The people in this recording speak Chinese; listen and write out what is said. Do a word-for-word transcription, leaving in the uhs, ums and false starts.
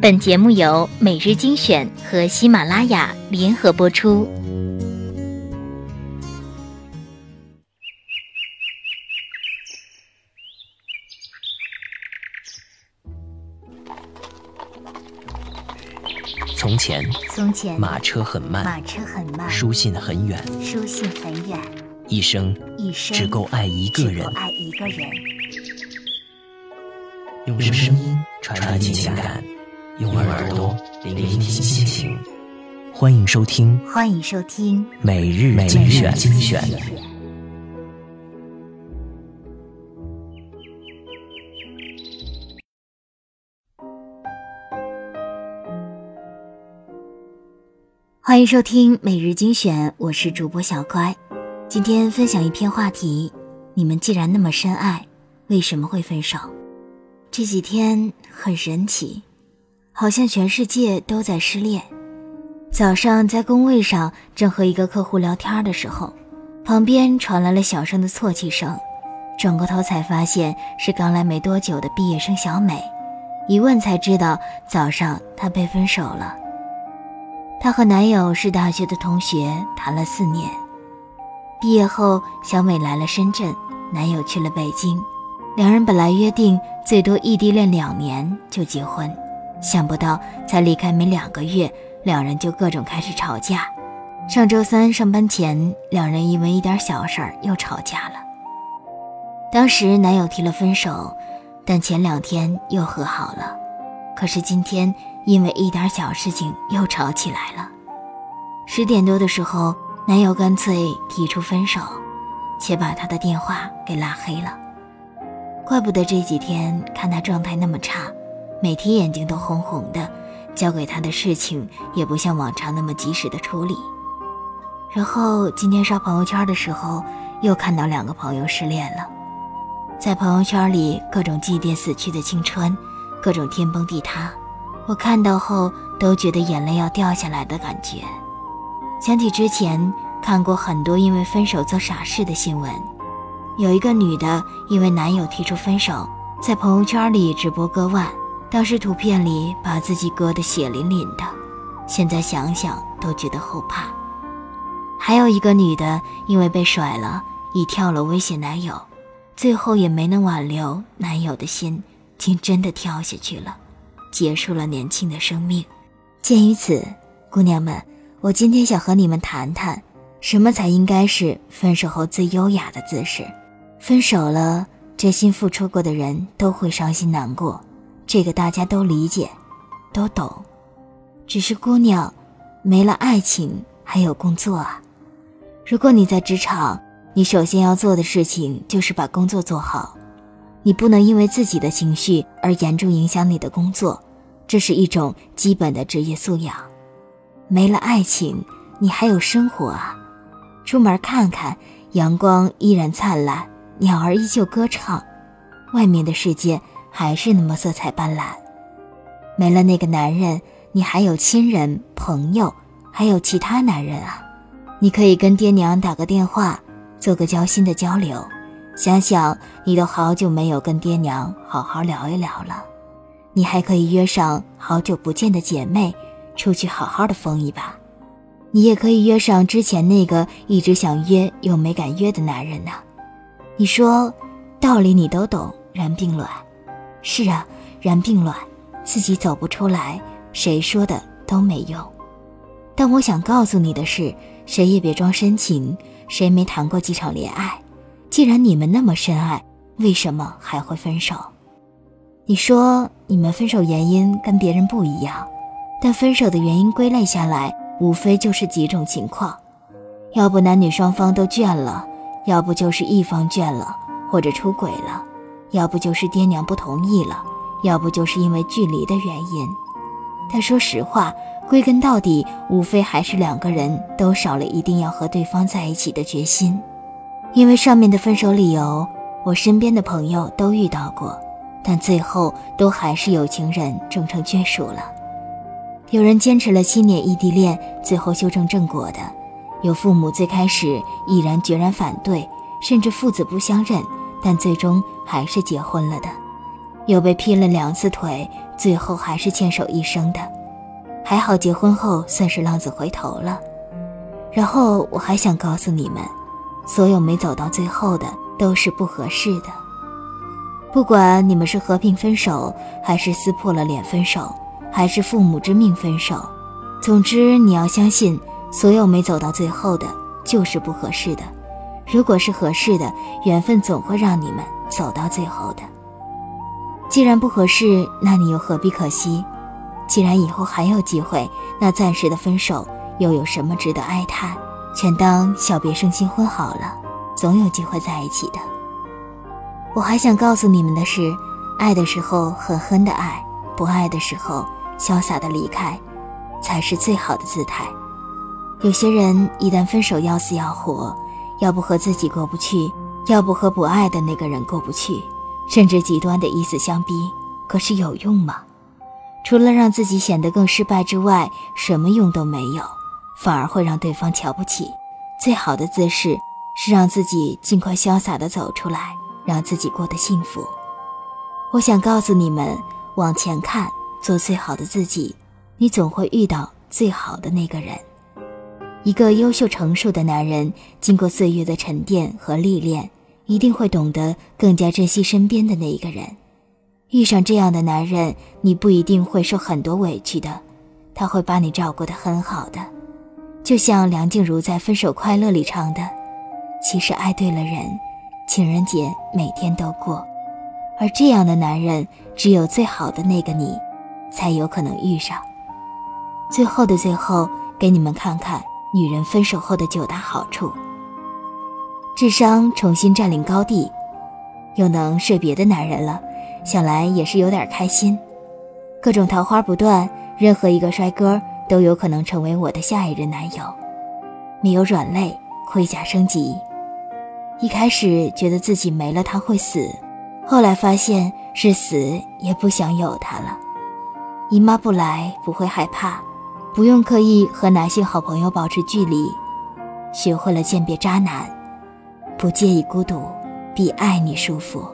本节目由每日精选和喜马拉雅联合播出。从前，从前，马车很慢，马车很慢，书信很远，书信很远，一生，一生只够爱一个人，只够爱一个人。用声音传递情感，用耳朵聆听心情。欢迎收听，欢迎收听每日精选。精选欢迎收听每日精选，我是主播小乖。今天分享一篇话题：你们既然那么深爱，为什么会分手？这几天很神奇，好像全世界都在失恋。早上在工位上正和一个客户聊天的时候，旁边传来了小声的啜泣声，转过头才发现是刚来没多久的毕业生小美。一问才知道，早上她被分手了。她和男友是大学的同学，谈了四年。毕业后，小美来了深圳，男友去了北京，两人本来约定最多异地恋两年就结婚，想不到才离开没两个月，两人就各种开始吵架。上周三上班前，两人因为一点小事儿又吵架了。当时男友提了分手，但前两天又和好了。可是今天因为一点小事情又吵起来了。十点多的时候，男友干脆提出分手，且把他的电话给拉黑了。怪不得这几天看他状态那么差，每天眼睛都红红的，交给他的事情也不像往常那么及时的处理。然后今天刷朋友圈的时候，又看到两个朋友失恋了，在朋友圈里各种祭奠死去的青春，各种天崩地塌，我看到后都觉得眼泪要掉下来的感觉。想起之前看过很多因为分手做傻事的新闻，有一个女的因为男友提出分手，在朋友圈里直播割腕，当时图片里把自己割得血淋淋的，现在想想都觉得后怕。还有一个女的因为被甩了，以跳楼威胁男友，最后也没能挽留男友的心，竟真的跳下去了，结束了年轻的生命。鉴于此，姑娘们，我今天想和你们谈谈，什么才应该是分手后最优雅的姿势。分手了，真心付出过的人都会伤心难过，这个大家都理解都懂。只是姑娘，没了爱情还有工作啊。如果你在职场，你首先要做的事情就是把工作做好，你不能因为自己的情绪而严重影响你的工作，这是一种基本的职业素养。没了爱情，你还有生活啊。出门看看，阳光依然灿烂，鸟儿依旧歌唱，外面的世界还是那么色彩斑斓。没了那个男人，你还有亲人、朋友，还有其他男人啊。你可以跟爹娘打个电话，做个交心的交流，想想你都好久没有跟爹娘好好聊一聊了。你还可以约上好久不见的姐妹，出去好好的疯一把。你也可以约上之前那个一直想约又没敢约的男人呢、啊。你说，道理你都懂，然并卵。是啊，然并卵，自己走不出来，谁说的都没用。但我想告诉你的是，谁也别装深情，谁没谈过几场恋爱。既然你们那么深爱，为什么还会分手？你说，你们分手原因跟别人不一样，但分手的原因归类下来无非就是几种情况，要不男女双方都倦了，要不就是一方倦了，或者出轨了，要不就是爹娘不同意了，要不就是因为距离的原因。但说实话，归根到底无非还是两个人都少了一定要和对方在一起的决心。因为上面的分手理由，我身边的朋友都遇到过，但最后都还是有情人终成眷属了。有人坚持了七年异地恋，最后修成正果的；有父母最开始毅然决然反对，甚至父子不相认，但最终还是结婚了的；有被劈了两次腿，最后还是牵手一生的。还好结婚后算是浪子回头了。然后我还想告诉你们，所有没走到最后的都是不合适的。不管你们是和平分手，还是撕破了脸分手，还是父母之命分手，总之你要相信，所有没走到最后的就是不合适的。如果是合适的，缘分总会让你们走到最后的。既然不合适，那你又何必可惜？既然以后还有机会，那暂时的分手又有什么值得哀叹？全当小别胜新婚好了，总有机会在一起的。我还想告诉你们的是，爱的时候狠狠的爱，不爱的时候潇洒的离开，才是最好的姿态。有些人一旦分手，要死要活，要不和自己过不去，要不和不爱的那个人过不去，甚至极端的以死相逼，可是有用吗？除了让自己显得更失败之外，什么用都没有，反而会让对方瞧不起。最好的姿势是让自己尽快潇洒地走出来，让自己过得幸福。我想告诉你们，往前看，做最好的自己，你总会遇到最好的那个人。一个优秀成熟的男人，经过岁月的沉淀和历练，一定会懂得更加珍惜身边的那一个人。遇上这样的男人，你不一定会受很多委屈的，他会把你照顾得很好的。就像梁静茹在《分手快乐》里唱的，其实爱对了人，情人节每天都过。而这样的男人，只有最好的那个你才有可能遇上。最后的最后，给你们看看女人分手后的九大好处。智商重新占领高地，又能睡别的男人了，想来也是有点开心。各种桃花不断，任何一个帅哥都有可能成为我的下一任男友。没有软肋，盔甲升级。一开始觉得自己没了他会死，后来发现是死也不想有他了。姨妈不来不会害怕，不用刻意和男性好朋友保持距离，学会了鉴别渣男，不介意孤独，比爱你舒服。